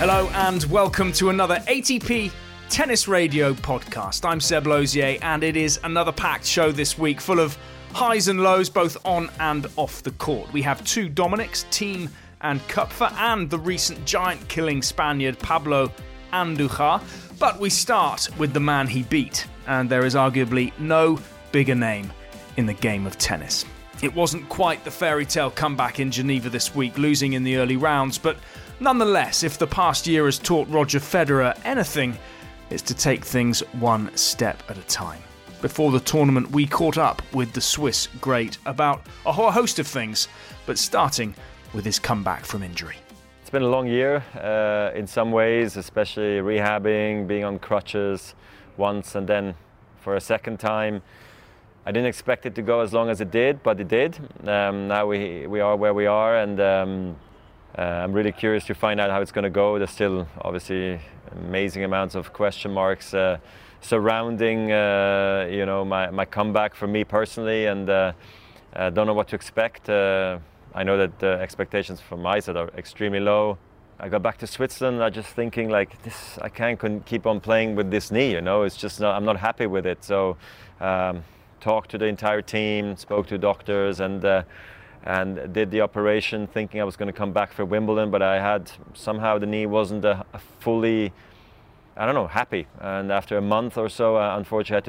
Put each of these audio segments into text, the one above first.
Hello and welcome to another ATP Tennis Radio podcast. I'm Seb Lozier and it is another packed show this week full of highs and lows both on and off the court. We have two Dominics, Thiem and Koepfer, and the recent giant-killing Spaniard Pablo Andujar. But we start with the man he beat, and there is arguably no bigger name in the game of tennis. It wasn't quite the fairy tale comeback in Geneva this week, losing in the early rounds, but nonetheless, if the past year has taught Roger Federer anything, it's to take things one step at a time. Before the tournament, we caught up with the Swiss great about a whole host of things, but starting with his comeback from injury. It's been a long year in some ways, especially rehabbing, being on crutches once and then for a second time. I didn't expect it to go as long as it did, but it did. Now we are where we are, and I'm really curious to find out how it's going to go. There's still obviously amazing amounts of question marks surrounding my comeback for me personally, and I don't know what to expect. I know that the expectations from my side are extremely low. I got back to Switzerland, I just thinking like this, I couldn't keep on playing with this knee, you know, it's just not, I'm not happy with it. So talked to the entire team, spoke to doctors, and did the operation thinking I was going to come back for Wimbledon, but I had somehow the knee wasn't fully, I don't know, happy. And after a month or so, unfortunately I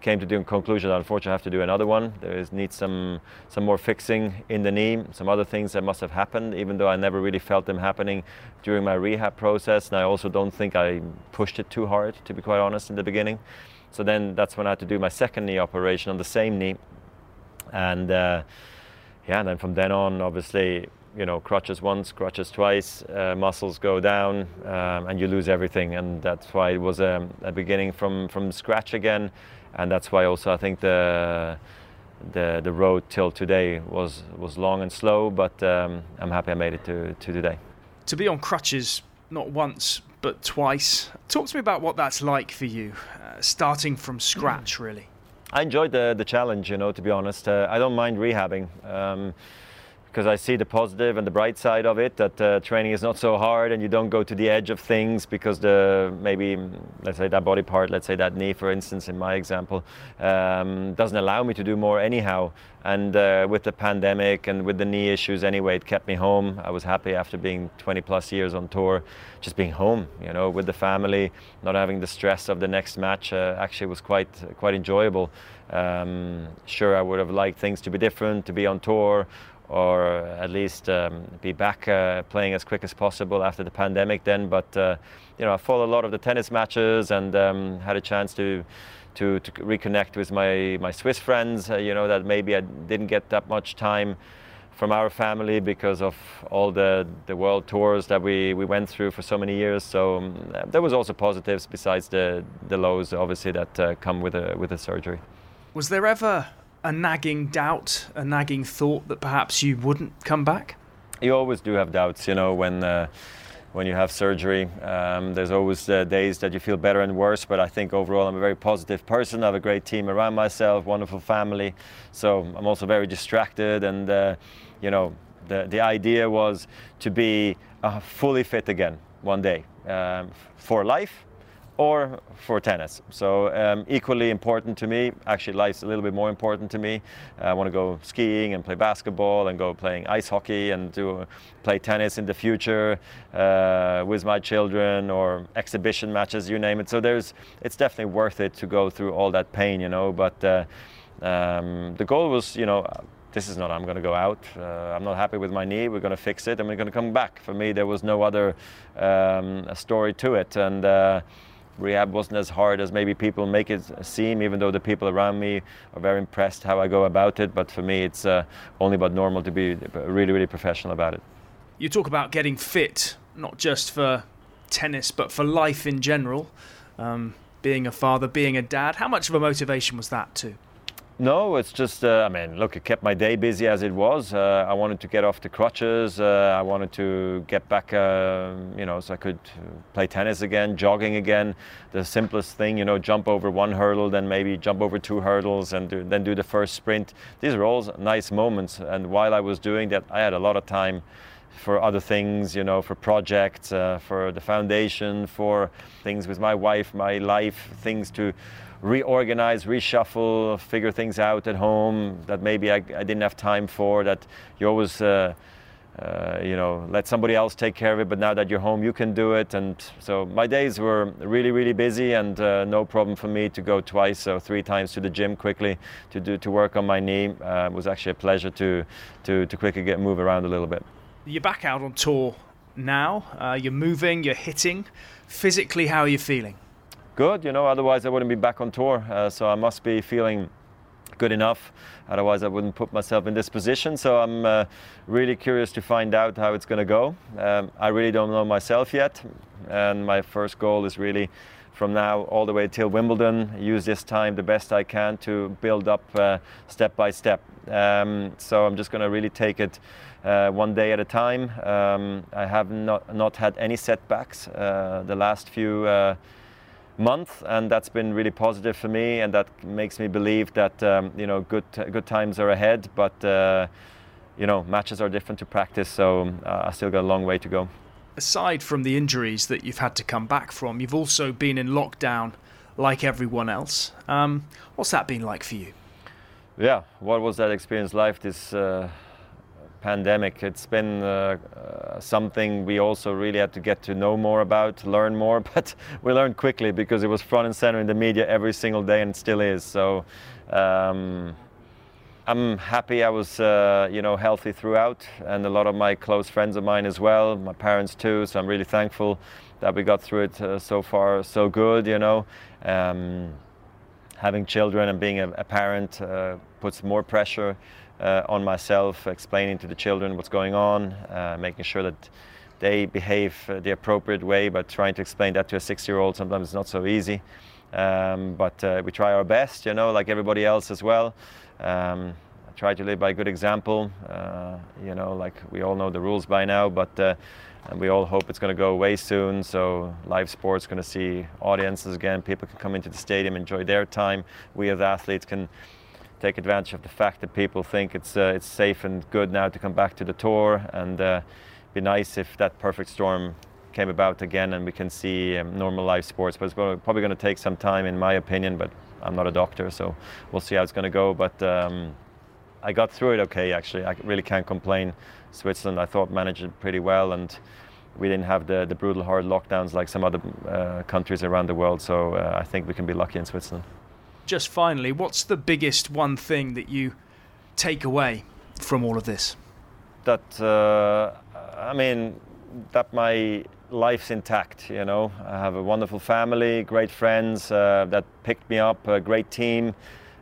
have to do another one. Needs some more fixing in the knee, some other things that must have happened, even though I never really felt them happening during my rehab process. And I also don't think I pushed it too hard, to be quite honest, in the beginning. So then that's when I had to do my second knee operation on the same knee. And and then from then on, obviously, you know, crutches once, crutches twice, muscles go down, and you lose everything. And that's why it was a beginning from scratch again. And that's why also I think the road till today was long and slow, but I'm happy I made it to today. To be on crutches not once but twice. Talk to me about what that's like for you, starting from scratch really. I enjoyed the challenge, you know, to be honest. I don't mind rehabbing. Because I see the positive and the bright side of it, that training is not so hard and you don't go to the edge of things because that body part, let's say that knee, for instance, in my example, doesn't allow me to do more anyhow. And with the pandemic and with the knee issues anyway, it kept me home. I was happy after being 20 plus years on tour, just being home, you know, with the family, not having the stress of the next match. Actually was quite enjoyable. Sure, I would have liked things to be different, to be on tour, or at least be back playing as quick as possible after the pandemic then. But, I follow a lot of the tennis matches and had a chance to reconnect with my Swiss friends, that maybe I didn't get that much time from our family because of all the world tours that we went through for so many years. So there was also positives besides the lows, obviously, that come with the surgery. Was there ever a nagging doubt, a nagging thought that perhaps you wouldn't come back? You always do have doubts, when you have surgery. There's always days that you feel better and worse, but I think overall I'm a very positive person. I have a great team around myself, wonderful family. So I'm also very distracted, and the idea was to be fully fit again one day for life, or for tennis. So equally important to me, actually life's a little bit more important to me. I want to go skiing and play basketball and go playing ice hockey and play tennis in the future with my children, or exhibition matches, you name it. So it's definitely worth it to go through all that pain, but the goal was, this is not, I'm going to go out, I'm not happy with my knee, we're going to fix it and we're going to come back. For me, there was no other story to it. And rehab wasn't as hard as maybe people make it seem, even though the people around me are very impressed how I go about it. But for me, it's only but normal to be really, really professional about it. You talk about getting fit, not just for tennis, but for life in general. Being a father, being a dad, how much of a motivation was that too? No, it's just, it kept my day busy as it was. I wanted to get off the crutches. I wanted to get back, so I could play tennis again, jogging again. The simplest thing, jump over one hurdle, then maybe jump over two hurdles and then do the first sprint. These are all nice moments. And while I was doing that, I had a lot of time for other things, you know, for projects, for the foundation, for things with my wife, my life, things to reorganize, reshuffle, figure things out at home that maybe I didn't have time for, that you always, you know, let somebody else take care of it, but now that you're home, you can do it. And so my days were really, really busy, and no problem for me to go twice or three times to the gym quickly to work on my knee. It was actually a pleasure to quickly move around a little bit. You're back out on tour now. You're moving, you're hitting. Physically, how are you feeling? Good, you know, otherwise I wouldn't be back on tour, so I must be feeling good enough, otherwise I wouldn't put myself in this position. So I'm really curious to find out how it's going to go. I really don't know myself yet, and my first goal is really from now all the way till Wimbledon, use this time the best I can to build up step by step. So I'm just going to really take it one day at a time. I have not had any setbacks the last few month, and that's been really positive for me, and that makes me believe that you know, good times are ahead, but you know, matches are different to practice, so I still got a long way to go. Aside from the injuries that you've had to come back from, you've also been in lockdown like everyone else. What's that been like for you? Yeah, what was that experience like, this pandemic? It's been something we also really had to get to know more about, learn more, but we learned quickly because it was front and center in the media every single day, and it still is. So I'm happy I was you know, healthy throughout, and a lot of my close friends of mine as well, my parents too, so I'm really thankful that we got through it so far so good, you know. Having children and being a parent puts more pressure on myself, explaining to the children what's going on, making sure that they behave the appropriate way, but trying to explain that to a 6-year-old sometimes is not so easy. But we try our best, you know, like everybody else as well. I try to live by a good example, you know, like we all know the rules by now, but and we all hope it's going to go away soon, so live sports going to see audiences again, people can come into the stadium, enjoy their time. We as athletes can take advantage of the fact that people think it's safe and good now to come back to the tour, and be nice if that perfect storm came about again and we can see normal live sports. But it's probably going to take some time, in my opinion, but I'm not a doctor, so we'll see how it's going to go. But I got through it okay, actually. I really can't complain. Switzerland, I thought, managed it pretty well, and we didn't have the brutal hard lockdowns like some other countries around the world, so I think we can be lucky in Switzerland. Just finally, what's the biggest one thing that you take away from all of this? That, I mean, that my life's intact, you know. I have a wonderful family, great friends that picked me up, a great team,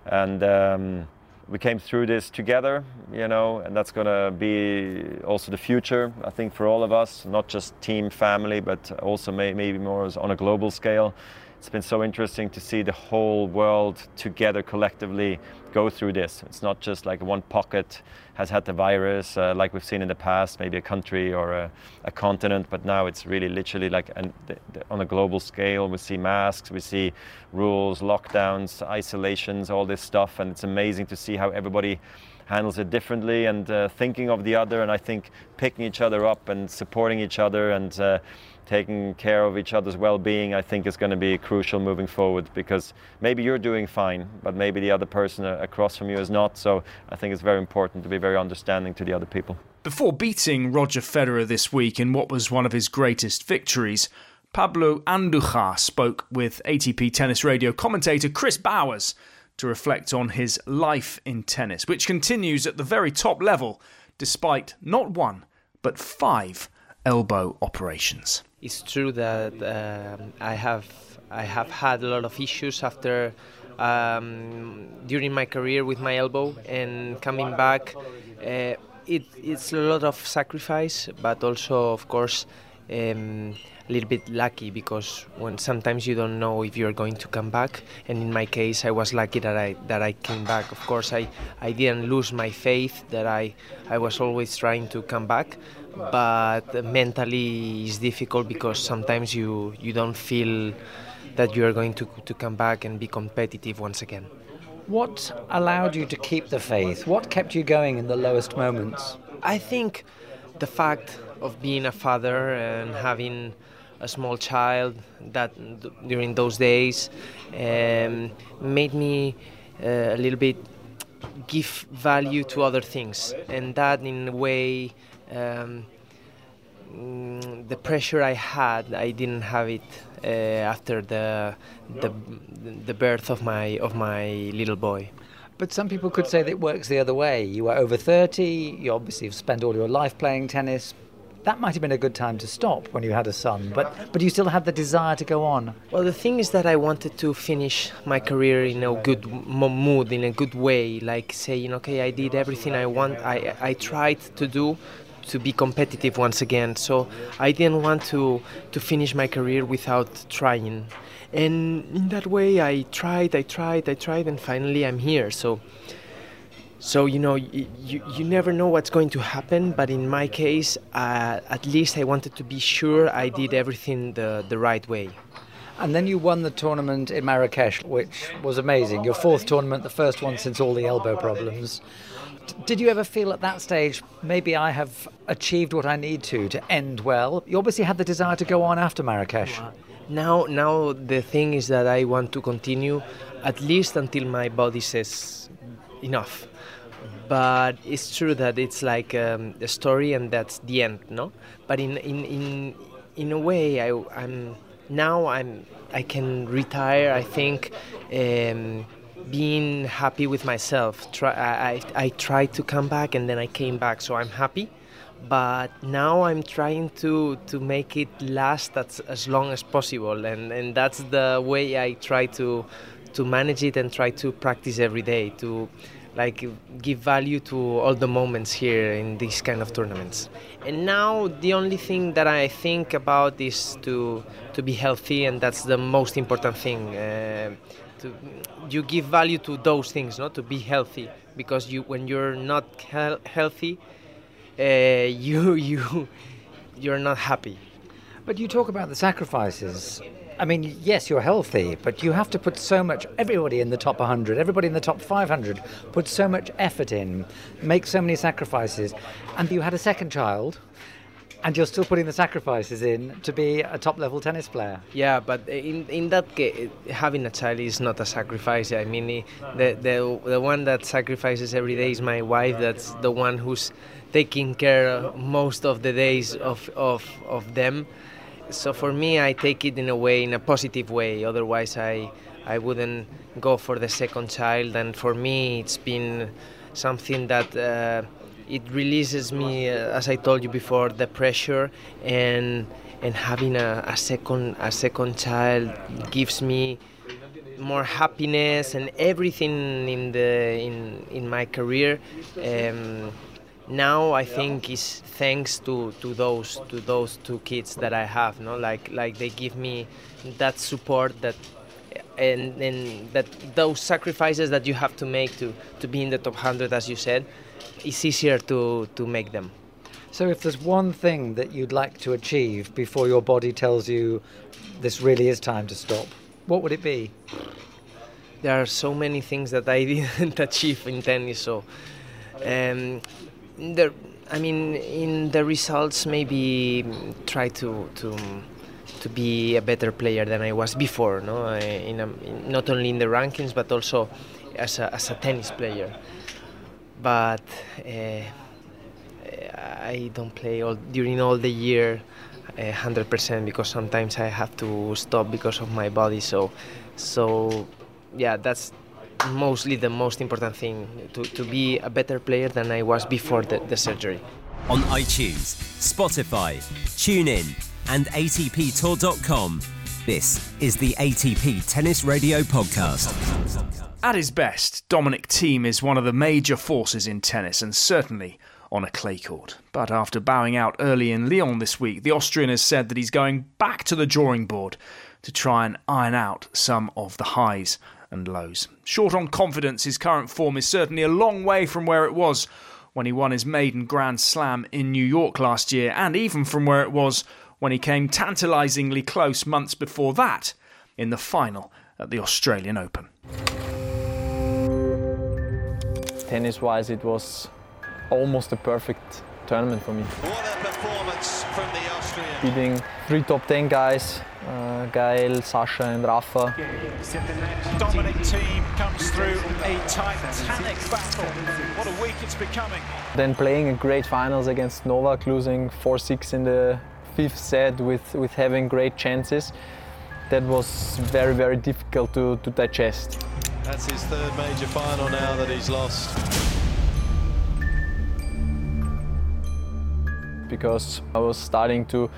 and we came through this together, you know, and that's going to be also the future, I think, for all of us, not just team, family, but also maybe more on a global scale. It's been so interesting to see the whole world together collectively go through this. It's not just like one pocket has had the virus like we've seen in the past, maybe a country or a continent, but now it's really literally like on a global scale. We see masks, we see rules, lockdowns, isolations, all this stuff, and it's amazing to see how everybody handles it differently and thinking of the other, and I think picking each other up and supporting each other and taking care of each other's well-being, I think is going to be crucial moving forward, because maybe you're doing fine, but maybe the other person across from you is not. So I think it's very important to be very understanding to the other people. Before beating Roger Federer this week in what was one of his greatest victories, Pablo Andujar spoke with ATP Tennis Radio commentator Chris Bowers to reflect on his life in tennis, which continues at the very top level, despite not one, but 5 elbow operations. It's true that I have had a lot of issues after during my career with my elbow, and coming back, it's a lot of sacrifice, but also, of course, a little bit lucky, because when sometimes you don't know if you're going to come back, and in my case, I was lucky that I came back. Of course, I didn't lose my faith that I was always trying to come back. But mentally it's difficult, because sometimes you don't feel that you are going to come back and be competitive once again. What allowed you to keep the faith? What kept you going in the lowest moments? I think the fact of being a father and having a small child that during those days made me a little bit give value to other things, and that in a way the pressure I had, I didn't have it after the birth of my little boy. But some people could say that it works the other way. You are over 30, you obviously have spent all your life playing tennis. That might have been a good time to stop when you had a son, but you still had the desire to go on. Well, the thing is that I wanted to finish my career in a good mood, in a good way, like saying, okay, I did everything I want, I tried to do to be competitive once again. So I didn't want to finish my career without trying. And in that way, I tried, and finally I'm here. So you know, you never know what's going to happen, but in my case, at least I wanted to be sure I did everything the right way. And then you won the tournament in Marrakesh, which was amazing. Your fourth tournament, the first one since all the elbow problems. Did you ever feel at that stage, maybe I have achieved what I need to end well? You obviously had the desire to go on after Marrakesh. Now the thing is that I want to continue at least until my body says enough. But it's true that it's like a story, and that's the end, no? But in a way, I can retire. I think being happy with myself. I tried to come back, and then I came back, so I'm happy. But now I'm trying to make it last as long as possible, and that's the way I try to manage it and try to practice every day to. Like give value to all the moments here in these kind of tournaments. And now the only thing that I think about is to be healthy, and that's the most important thing. You give value to those things, not to be healthy, because when you're not healthy, you're not happy. But you talk about the sacrifices. I mean, yes, you're healthy, but you have to put so much, everybody in the top 100, everybody in the top 500, put so much effort in, make so many sacrifices. And you had a second child, and you're still putting the sacrifices in to be a top-level tennis player. Yeah, but in that case, having a child is not a sacrifice. I mean, the one that sacrifices every day is my wife. That's the one who's taking care of most of the days of them. So for me, I take it in a way, in a positive way. Otherwise, I wouldn't go for the second child. And for me, it's been something that it releases me, as I told you before, the pressure. And having a second child gives me more happiness and everything in my career. Now I think it's thanks to those two kids that I have, no? Like they give me that support, that and that those sacrifices that you have to make to be in the top 100, as you said, it's easier to make them. So if there's one thing that you'd like to achieve before your body tells you this really is time to stop, what would it be? There are so many things that I didn't achieve in tennis, so. I mean, in the results, maybe try to be a better player than I was before. No, not only in the rankings but also as a tennis player. But I don't play during all the year 100% because sometimes I have to stop because of my body. So yeah, that's. Mostly the most important thing, to be a better player than I was before the surgery. On iTunes, Spotify, TuneIn and ATPtour.com, this is the ATP Tennis Radio Podcast. At his best, Dominic Thiem is one of the major forces in tennis, and certainly on a clay court. But after bowing out early in Lyon this week, the Austrian has said that he's going back to the drawing board to try and iron out some of the highs and lows. Short on confidence, his current form is certainly a long way from where it was when he won his maiden Grand Slam in New York last year, and even from where it was when he came tantalisingly close months before that in the final at the Australian Open. Tennis-wise, it was almost a perfect tournament for me. What a performance from the Austrian. Beating three top 10 guys, Gaël, Sasha and Rafa. Dominic Thiem comes through a titanic battle. What a week it's becoming. Then playing a great finals against Novak, losing 4-6 in the fifth set with having great chances. That was very, very difficult to digest. That's his third major final now that he's lost. Because I was starting to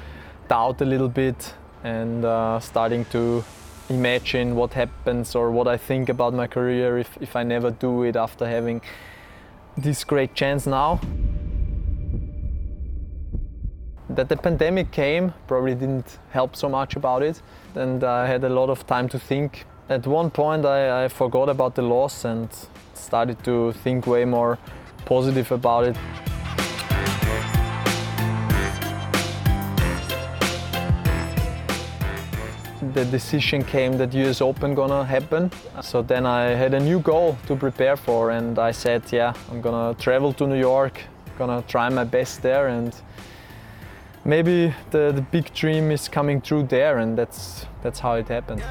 doubt a little bit and starting to imagine what happens or what I think about my career if I never do it after having this great chance now. That the pandemic came probably didn't help so much about it, and I had a lot of time to think. At one point I forgot about the loss and started to think way more positive about it. The decision came that US Open gonna happen, so then I had a new goal to prepare for, and I said, yeah, I'm gonna travel to New York, gonna try my best there, and maybe the big dream is coming true there, and that's how it happened.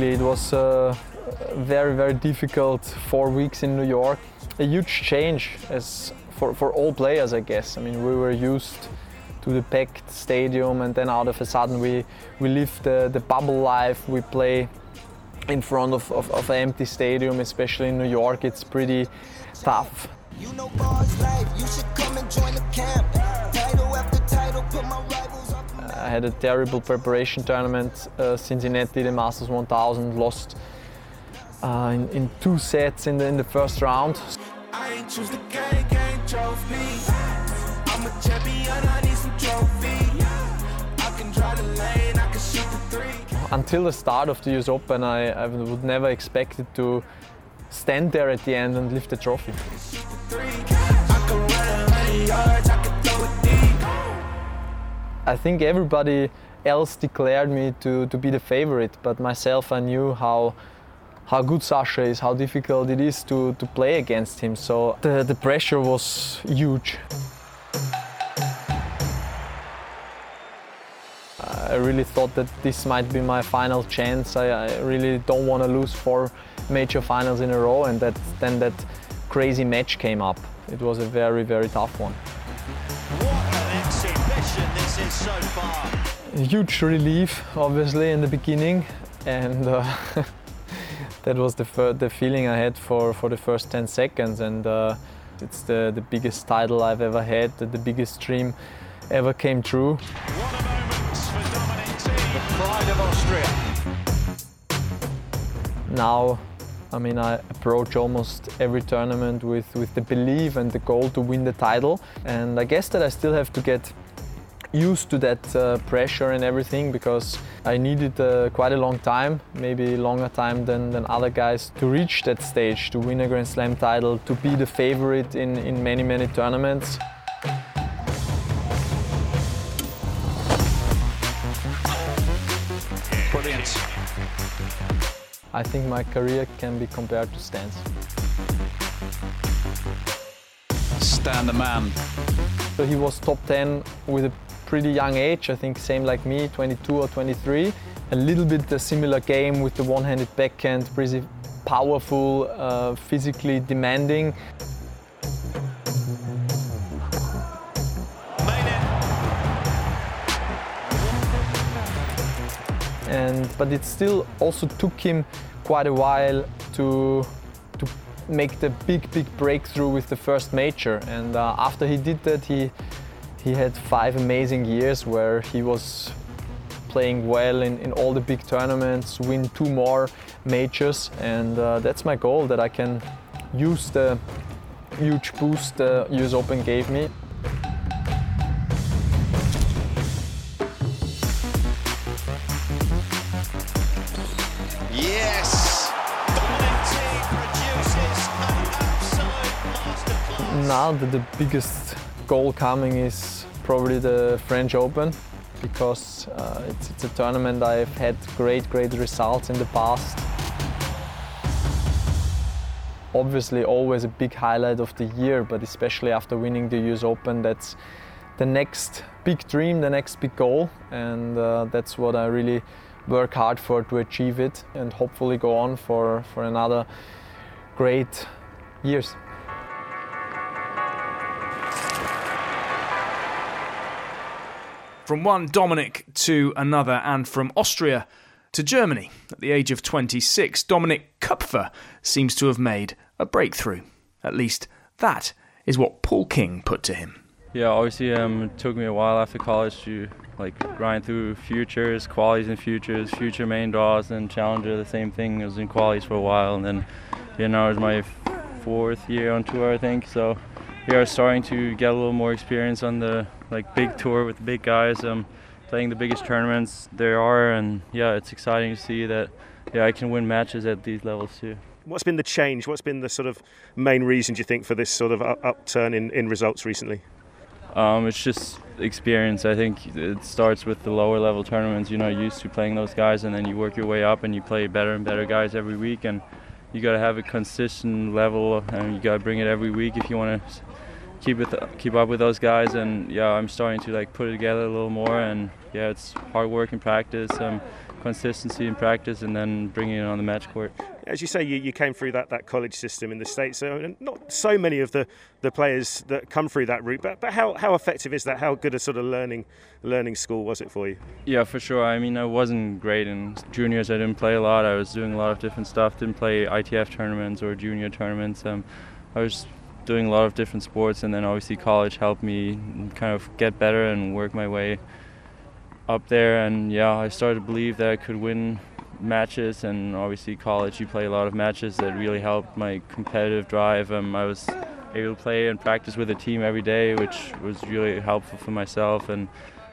It was a very, very difficult 4 weeks in New York. A huge change as for all players, I guess. I mean, we were used to the packed stadium, and then out of a sudden we live the bubble life. We play in front of an empty stadium, especially in New York. It's pretty tough. You know God's life, you should come and join the camp. Title after title, put my rivals up. I had a terrible preparation tournament, Cincinnati, the Masters 1000, lost in two sets in the first round. I ain't choose the game chose me. I'm a champion, I need some trophy. I can drive the lane, I can shoot the three. Until the start of the US Open, I would never expect it to stand there at the end and lift the trophy. I think everybody else declared me to be the favorite, but myself, I knew how good Sasha is, how difficult it is to play against him. So the pressure was huge. I really thought that this might be my final chance. I really don't want to lose 4 major finals in a row, and then that crazy match came up. It was a very, very tough one. What an exhibition this is so far! Huge relief, obviously, in the beginning, and that was the feeling I had for the first 10 seconds, and it's the biggest title I've ever had, the biggest dream ever came true. What a moment for Dominic Thiem, the pride of Austria. Now, I mean, I approach almost every tournament with the belief and the goal to win the title, and I guess that I still have to get used to that pressure and everything, because I needed quite a long time, maybe longer time than other guys, to reach that stage, to win a Grand Slam title, to be the favorite in many, many tournaments. Brilliant. I think my career can be compared to Stan's. Stan the man. So he was top 10 with a pretty young age, I think same like me, 22 or 23. A little bit a similar game with the one-handed backhand, pretty powerful, physically demanding. But it still also took him quite a while to make the big breakthrough with the first major. And after he did that, he had 5 amazing years where he was playing well in all the big tournaments, win 2 more majors, and that's my goal, that I can use the huge boost the US Open gave me. Yes! Dominic Thiem produces an absolute masterclass. Now the biggest goal coming is probably the French Open, because It's a tournament I've had great results in the past. Obviously always a big highlight of the year, but especially after winning the US Open, that's the next big dream, the next big goal, and that's what I really work hard for, to achieve it and hopefully go on for another great years. From one Dominic to another, and from Austria to Germany. At the age of 26, Dominic Koepfer seems to have made a breakthrough. At least that is what Paul King put to him. Yeah, obviously it took me a while after college to grind through futures, qualies and futures, future main draws and challenger, the same thing. I was in qualies for a while, and then now it's my fourth year on tour, I think. So I was starting to get a little more experience on the big tour with the big guys, playing the biggest tournaments there are, and it's exciting to see that I can win matches at these levels too. What's been the change? What's been the sort of main reason, do you think, for this sort of upturn in results recently? It's just experience. I think it starts with the lower level tournaments. You're not used to playing those guys, and then you work your way up and you play better and better guys every week, and you got to have a consistent level and you got to bring it every week if you want to keep up with those guys. And I'm starting to put it together a little more, and it's hard work and practice, consistency in practice, and then bringing it on the match court. As you say, you came through that college system in the States, so not so many of the players that come through that route, but how effective is that? How good a sort of learning school was it for you? Yeah, for sure. I mean, I wasn't great in juniors. I didn't play a lot. I was doing a lot of different stuff. Didn't play ITF tournaments or junior tournaments. I was doing a lot of different sports, and then obviously college helped me kind of get better and work my way up there. And I started to believe that I could win matches, and obviously college you play a lot of matches. That really helped my competitive drive. I was able to play and practice with a team every day, which was really helpful for myself. And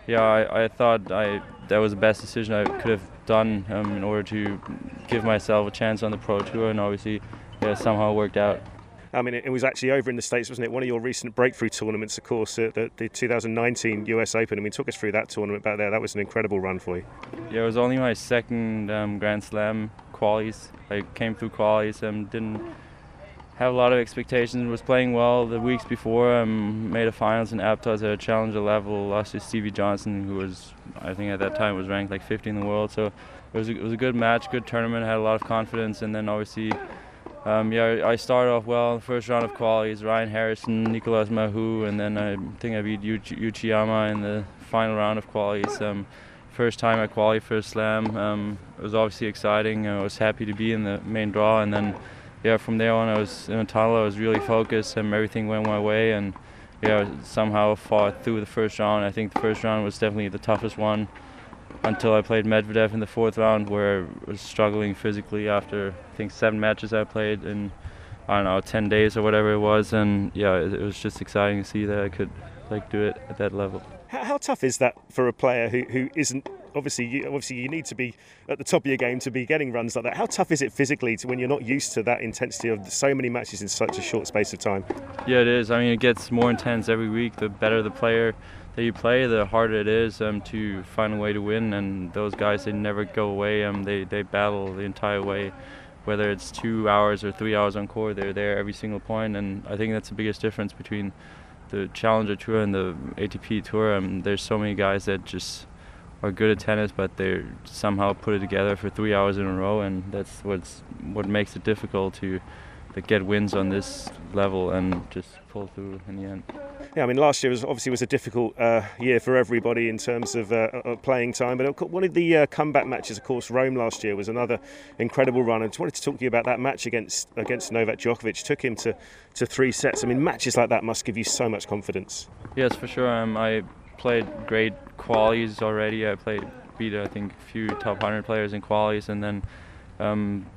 I thought that was the best decision I could have done in order to give myself a chance on the pro tour, and obviously somehow worked out. I mean, it was actually over in the States, wasn't it? One of your recent breakthrough tournaments, of course, the 2019 US Open. I mean, talk us through that tournament back there. That was an incredible run for you. Yeah, it was only my second Grand Slam qualies. I came through qualies and didn't have a lot of expectations. Was playing well the weeks before. Made a finals in Aptos at a challenger level. Lost to Stevie Johnson, who was, I think at that time, was ranked 50 in the world. So it was a good match, good tournament. Had a lot of confidence, and then obviously. I started off well in the first round of qualies, Ryan Harrison, Nicolas Mahu, and then I think I beat Uchiyama in the final round of qualies. First time I qualified for a slam. It was obviously exciting. I was happy to be in the main draw, and then from there on I was in a tunnel. I was really focused, and everything went my way, and I somehow fought through the first round. I think the first round was definitely the toughest one, until I played Medvedev in the fourth round, where I was struggling physically after, I think, 7 matches I played in, 10 days or whatever it was. And it was just exciting to see that I could do it at that level. How tough is that for a player who isn't, obviously you need to be at the top of your game to be getting runs like that. How tough is it physically when you're not used to that intensity of so many matches in such a short space of time? Yeah, it is. I mean, it gets more intense every week. The better the player that you play, the harder it is to find a way to win. And those guys, they never go away. They battle the entire way, whether it's 2 hours or 3 hours on court. They're there every single point, and I think that's the biggest difference between the Challenger Tour and the ATP Tour. There's so many guys that just are good at tennis, but they somehow put it together for 3 hours in a row, and that's what makes it difficult to get wins on this level and just pull through in the end. Yeah, I mean, last year was a difficult year for everybody in terms of playing time, but one of the comeback matches, of course, Rome last year, was another incredible run. I just wanted to talk to you about that match against Novak Djokovic. Took him to 3 sets. I mean, matches like that must give you so much confidence. Yes, for sure. I played great qualies already. I beat, I think, a few top 100 players in qualies, and then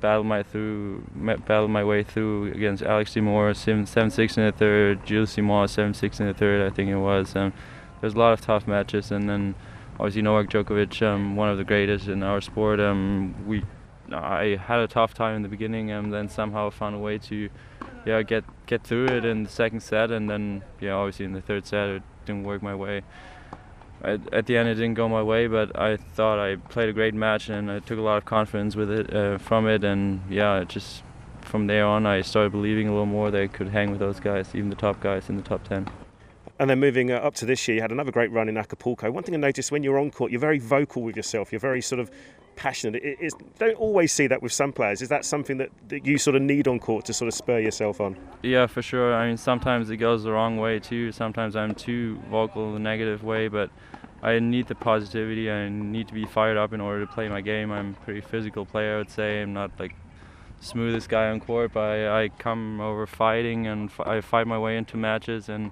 battled my way through against Alex de Moore, 7-6 in the third, Gilles Simon, 7-6 in the third, I think it was. There's a lot of tough matches, and then obviously Novak Djokovic, one of the greatest in our sport. I had a tough time in the beginning, and then somehow found a way to get through it in the second set, and then obviously in the third set it didn't work my way. at the end it didn't go my way, but I thought I played a great match and I took a lot of confidence with it from it, and yeah, it just from there on I started believing a little more that I could hang with those guys, even the top guys in the top 10. And then moving up to this year, you had another great run in Acapulco. One thing I noticed when you're on court, you're very vocal with yourself. You're very sort of passionate. It's, don't always see that with some players. Is that something that you sort of need on court to sort of spur yourself on? Yeah, for sure. I mean, sometimes it goes the wrong way too. Sometimes I'm too vocal in a negative way, but I need the positivity. I need to be fired up in order to play my game. I'm a pretty physical player, I would say. I'm not like the smoothest guy on court, but I come over fighting and I fight my way into matches, and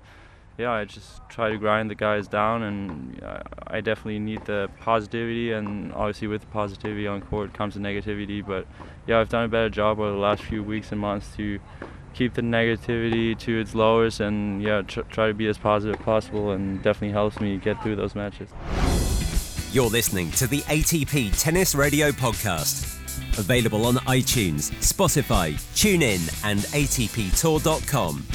yeah, I just try to grind the guys down, and I definitely need the positivity, and obviously with the positivity on court comes the negativity, but yeah, I've done a better job over the last few weeks and months to keep the negativity to its lowest, and yeah, try to be as positive as possible, and definitely helps me get through those matches. You're listening to the ATP Tennis Radio Podcast. Available on iTunes, Spotify, TuneIn and ATPtour.com.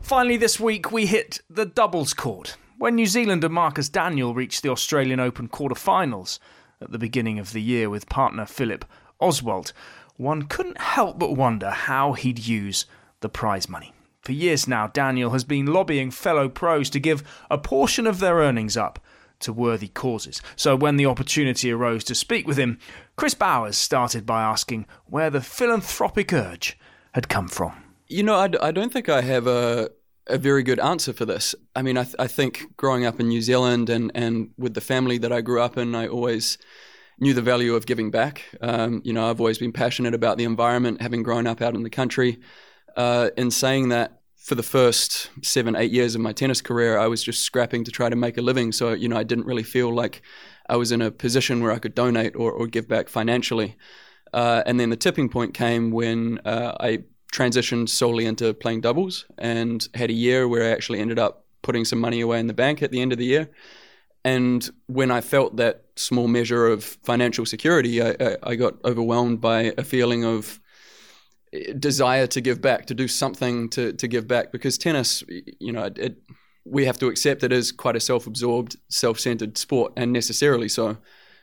Finally this week, we hit the doubles court, when New Zealand and Marcus Daniell reached the Australian Open quarterfinals at the beginning of the year with partner Philip Oswald. One couldn't help but wonder how he'd use the prize money. For years now, Daniell has been lobbying fellow pros to give a portion of their earnings up to worthy causes. So when the opportunity arose to speak with him, Chris Bowers started by asking where the philanthropic urge had come from. You know, I don't think I have a very good answer for this. I mean, I think growing up in New Zealand and with the family that I grew up in, I always knew the value of giving back. You know, I've always been passionate about the environment, having grown up out in the country. In saying that, for the first 7-8 years of my tennis career, I was just scrapping to try to make a living. So, you know, I didn't really feel like I was in a position where I could donate or give back financially. And then the tipping point came when I transitioned solely into playing doubles and had a year where I actually ended up putting some money away in the bank at the end of the year. And when I felt that small measure of financial security, I got overwhelmed by a feeling of desire to give back, to do something to give back, because tennis, you know, we have to accept it is quite a self-absorbed, self-centered sport, and necessarily so.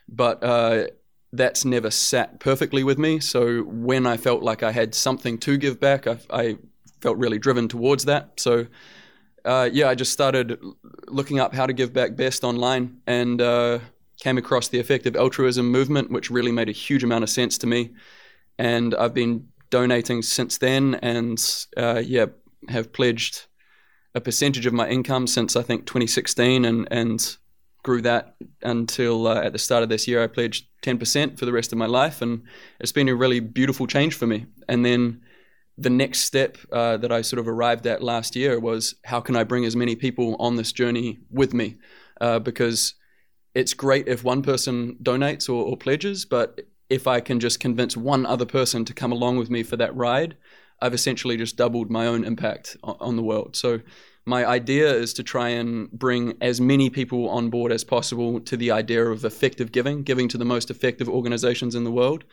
But that's never sat perfectly with me. So when I felt like I had something to give back, I felt really driven towards that. So yeah, I just started looking up how to give back best online and came across the Effective Altruism movement, which really made a huge amount of sense to me. And I've been donating since then, and yeah, have pledged a percentage of my income since I think 2016 and grew that until at the start of this year I pledged 10% for the rest of my life, and it's been a really beautiful change for me. And then the next step that I sort of arrived at last year was, how can I bring as many people on this journey with me? Because it's great if one person donates or pledges, but if I can just convince one other person to come along with me for that ride, I've essentially just doubled my own impact on the world. So my idea is to try and bring as many people on board as possible to the idea of effective giving, giving to the most effective organizations in the world.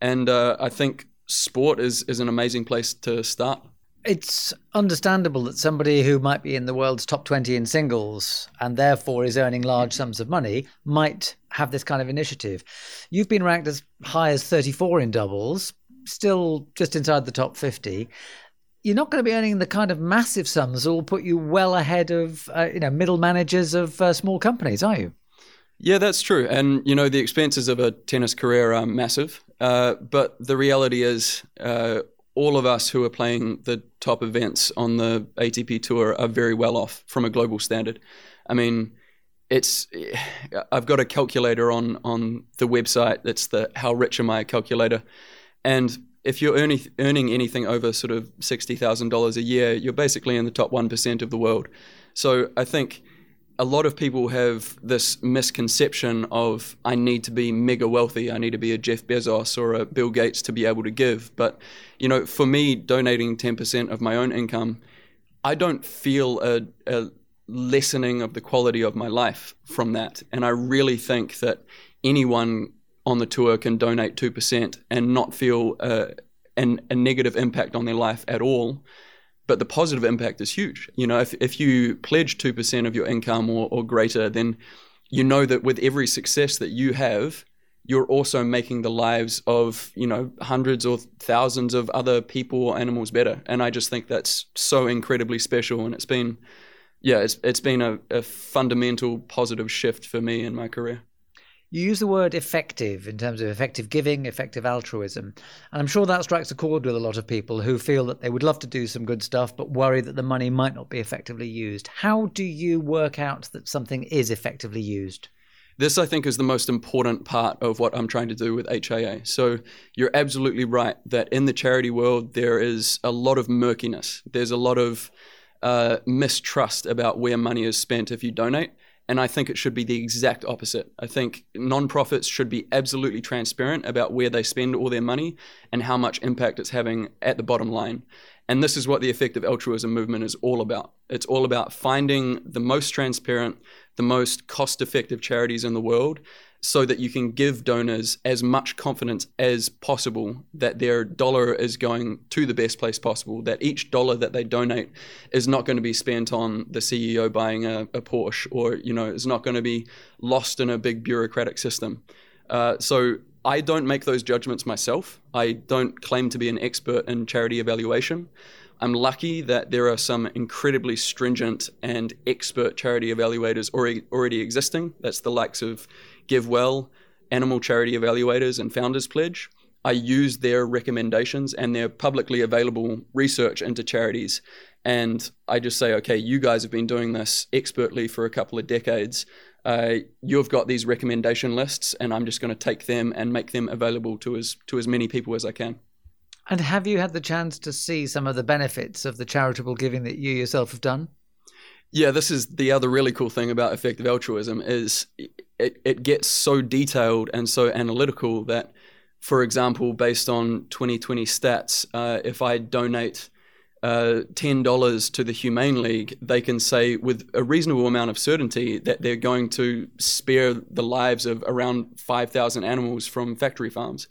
And I think sport is an amazing place to start. It's understandable that somebody who might be in the world's top 20 in singles and therefore is earning large sums of money might have this kind of initiative. You've been ranked as high as 34 in doubles, still just inside the top 50. You're not going to be earning the kind of massive sums that will put you well ahead of you know, middle managers of small companies, are you? Yeah, that's true. And, you know, the expenses of a tennis career are massive. But the reality is all of us who are playing the top events on the ATP Tour are very well off from a global standard. I mean, I've got a calculator on the website. That's the How Rich Am I calculator. And if you're earning anything over sort of $60,000 a year, you're basically in the top 1% of the world. So I think a lot of people have this misconception of, I need to be mega wealthy. I need to be a Jeff Bezos or a Bill Gates to be able to give. But, you know, for me, donating 10% of my own income, I don't feel a lessening of the quality of my life from that. And I really think that anyone on the tour can donate 2% and not feel a negative impact on their life at all. but the positive impact is huge. You know, if you pledge 2% of your income or greater, then you know that with every success that you have, you're also making the lives of, you know, hundreds or thousands of other people or animals better. And I just think that's so incredibly special. And it's been, yeah, it's been a fundamental positive shift for me in my career. You use the word effective in terms of effective giving, effective altruism. And I'm sure that strikes a chord with a lot of people who feel that they would love to do some good stuff, but worry that the money might not be effectively used. How do you work out that something is effectively used? This, I think, is the most important part of what I'm trying to do with HIA. So you're absolutely right that in the charity world, there is a lot of murkiness. There's a lot of mistrust about where money is spent if you donate. And I think it should be the exact opposite. I think nonprofits should be absolutely transparent about where they spend all their money and how much impact it's having at the bottom line. And this is what the effective altruism movement is all about. It's all about finding the most transparent, the most cost-effective charities in the world so that you can give donors as much confidence as possible that their dollar is going to the best place possible, that each dollar that they donate is not going to be spent on the CEO buying a Porsche or, you know, is not going to be lost in a big bureaucratic system. So I don't make those judgments myself. I don't claim to be an expert in charity evaluation. I'm lucky that there are some incredibly stringent and expert charity evaluators already existing. That's the likes of GiveWell, Animal Charity Evaluators, and Founders Pledge. I use their recommendations and their publicly available research into charities. And I just say, okay, you guys have been doing this expertly for a couple of decades. You've got these recommendation lists, and I'm just going to take them and make them available to as many people as I can. And have you had the chance to see some of the benefits of the charitable giving that you yourself have done? Yeah, this is the other really cool thing about effective altruism is it gets so detailed and so analytical that, for example, based on 2020 stats, if I donate $10 to the Humane League, they can say with a reasonable amount of certainty that they're going to spare the lives of around 5,000 animals from factory farms.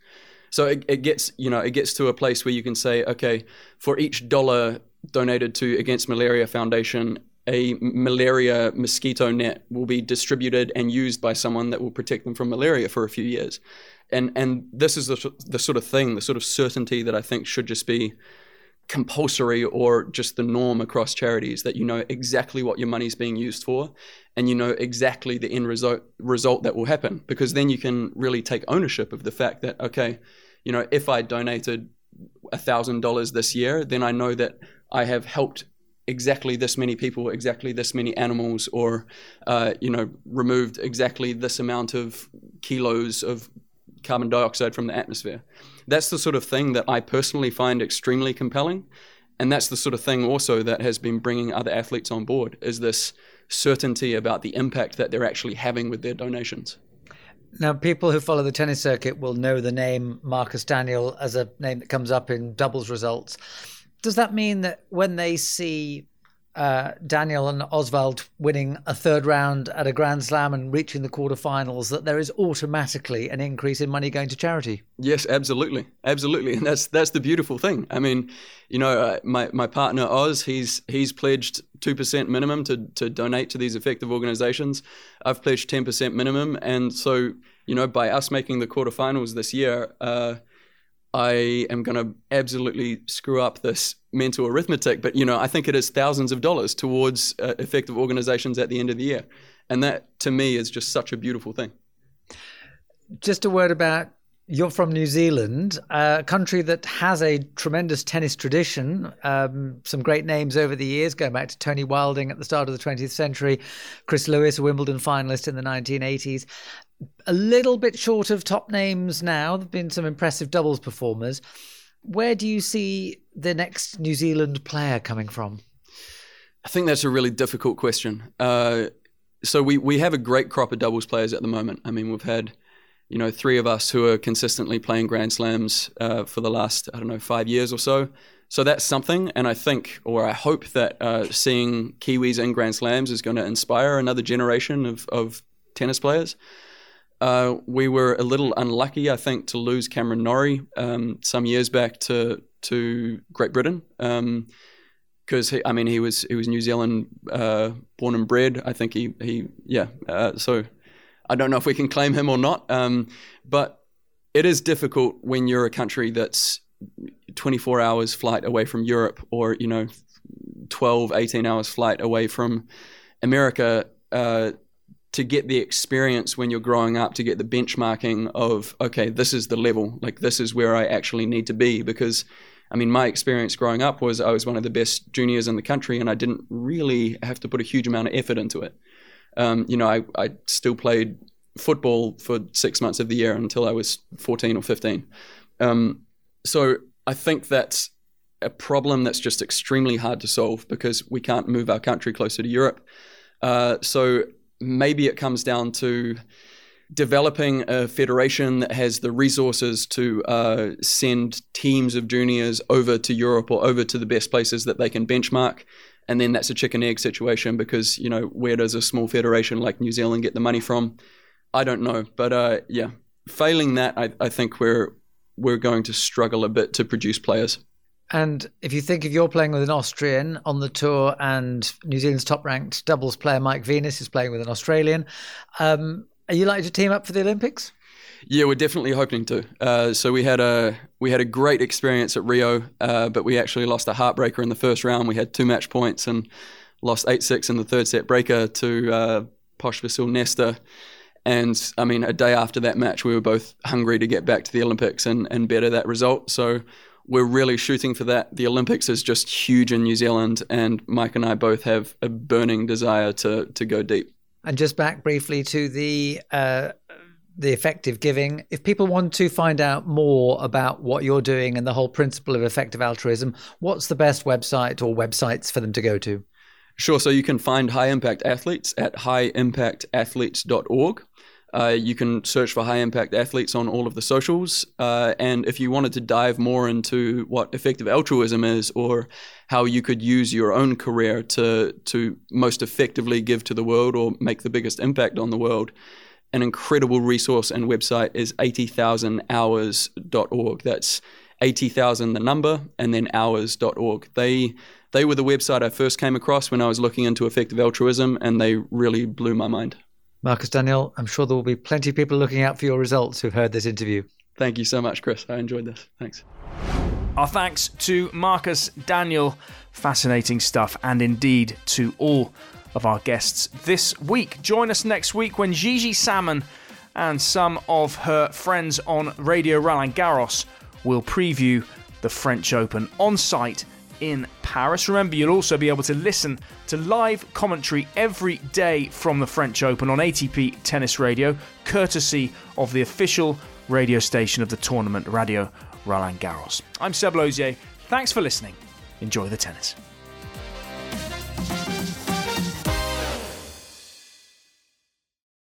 So it gets to a place where you can say, okay, for each dollar donated to Against Malaria Foundation, a malaria mosquito net will be distributed and used by someone that will protect them from malaria for a few years. And this is the sort of thing, the sort of certainty that I think should just be compulsory or just the norm across charities, that you know exactly what your money's being used for and you know exactly the end result that will happen, because then you can really take ownership of the fact that, okay, you know, if I donated $1,000 this year, then I know that I have helped exactly this many people, exactly this many animals, or, you know, removed exactly this amount of kilos of carbon dioxide from the atmosphere. That's the sort of thing that I personally find extremely compelling. And that's the sort of thing also that has been bringing other athletes on board, is this certainty about the impact that they're actually having with their donations. Now, people who follow the tennis circuit will know the name Marcus Daniell as a name that comes up in doubles results. Does that mean that when they see Daniel and Oswald winning a third round at a Grand Slam and reaching the quarterfinals, that there is automatically an increase in money going to charity? Yes, absolutely. Absolutely. And that's the beautiful thing. I mean, you know, my partner Oz, he's pledged 2% minimum to donate to these effective organizations. I've pledged 10% minimum. And so, you know, by us making the quarterfinals this year, I am going to absolutely screw up this mental arithmetic, but, you know, I think it is thousands of dollars towards effective organizations at the end of the year. And that, to me, is just such a beautiful thing. Just a word about, you're from New Zealand, a country that has a tremendous tennis tradition, some great names over the years, going back to Tony Wilding at the start of the 20th century, Chris Lewis, a Wimbledon finalist in the 1980s. A little bit short of top names now. There have been some impressive doubles performers. Where do you see the next New Zealand player coming from? I think that's a really difficult question. So we have a great crop of doubles players at the moment. I mean, we've had, you know, three of us who are consistently playing Grand Slams for the last, 5 years or so. So that's something. And I think, or I hope that seeing Kiwis in Grand Slams is going to inspire another generation of tennis players. We were a little unlucky, I think, to lose Cameron Norrie some years back to Great Britain. because he was New Zealand born and bred. I think so I don't know if we can claim him or not. But it is difficult when you're a country that's 24 hours flight away from Europe, or 12, 18 hours flight away from America, to get the experience when you're growing up, to get the benchmarking of, okay, this is the level, like this is where I actually need to be. Because my experience growing up was I was one of the best juniors in the country, and I didn't really have to put a huge amount of effort into it. I still played football for 6 months of the year until I was 14 or 15. So I think that's a problem that's just extremely hard to solve, because we can't move our country closer to Europe. So maybe it comes down to developing a federation that has the resources to send teams of juniors over to Europe or over to the best places that they can benchmark. And then that's a chicken egg situation, because, where does a small federation like New Zealand get the money from? I don't know. But failing that, I think we're going to struggle a bit to produce players. And if you think, if you're playing with an Austrian on the tour, and New Zealand's top-ranked doubles player Mike Venus is playing with an Australian, are you likely to team up for the Olympics? Yeah, we're definitely hoping to. So we had a great experience at Rio, but we actually lost a heartbreaker in the first round. We had 2 match points and lost 8-6 in the third set breaker to Posh Vasil Nesta. And a day after that match, we were both hungry to get back to the Olympics and better that result. So we're really shooting for that. The Olympics is just huge in New Zealand, and Mike and I both have a burning desire to go deep. And just back briefly to the effective giving. If people want to find out more about what you're doing and the whole principle of effective altruism, what's the best website or websites for them to go to? Sure. So you can find High Impact Athletes at highimpactathletes.org. You can search for High Impact Athletes on all of the socials. And if you wanted to dive more into what effective altruism is, or how you could use your own career to most effectively give to the world or make the biggest impact on the world, an incredible resource and website is 80,000hours.org. That's 80,000, the number, and then hours.org. They were the website I first came across when I was looking into effective altruism, and they really blew my mind. Marcus Daniell, I'm sure there will be plenty of people looking out for your results who've heard this interview. Thank you so much, Chris. I enjoyed this. Thanks. Our thanks to Marcus Daniell. Fascinating stuff, and indeed to all of our guests this week. Join us next week when Gigi Salmon and some of her friends on Radio Roland Garros will preview the French Open on site in Paris. Remember, you'll also be able to listen to live commentary every day from the French Open on ATP Tennis Radio, courtesy of the official radio station of the tournament, Radio Roland Garros. I'm Seb Lozier. Thanks for listening. Enjoy the tennis.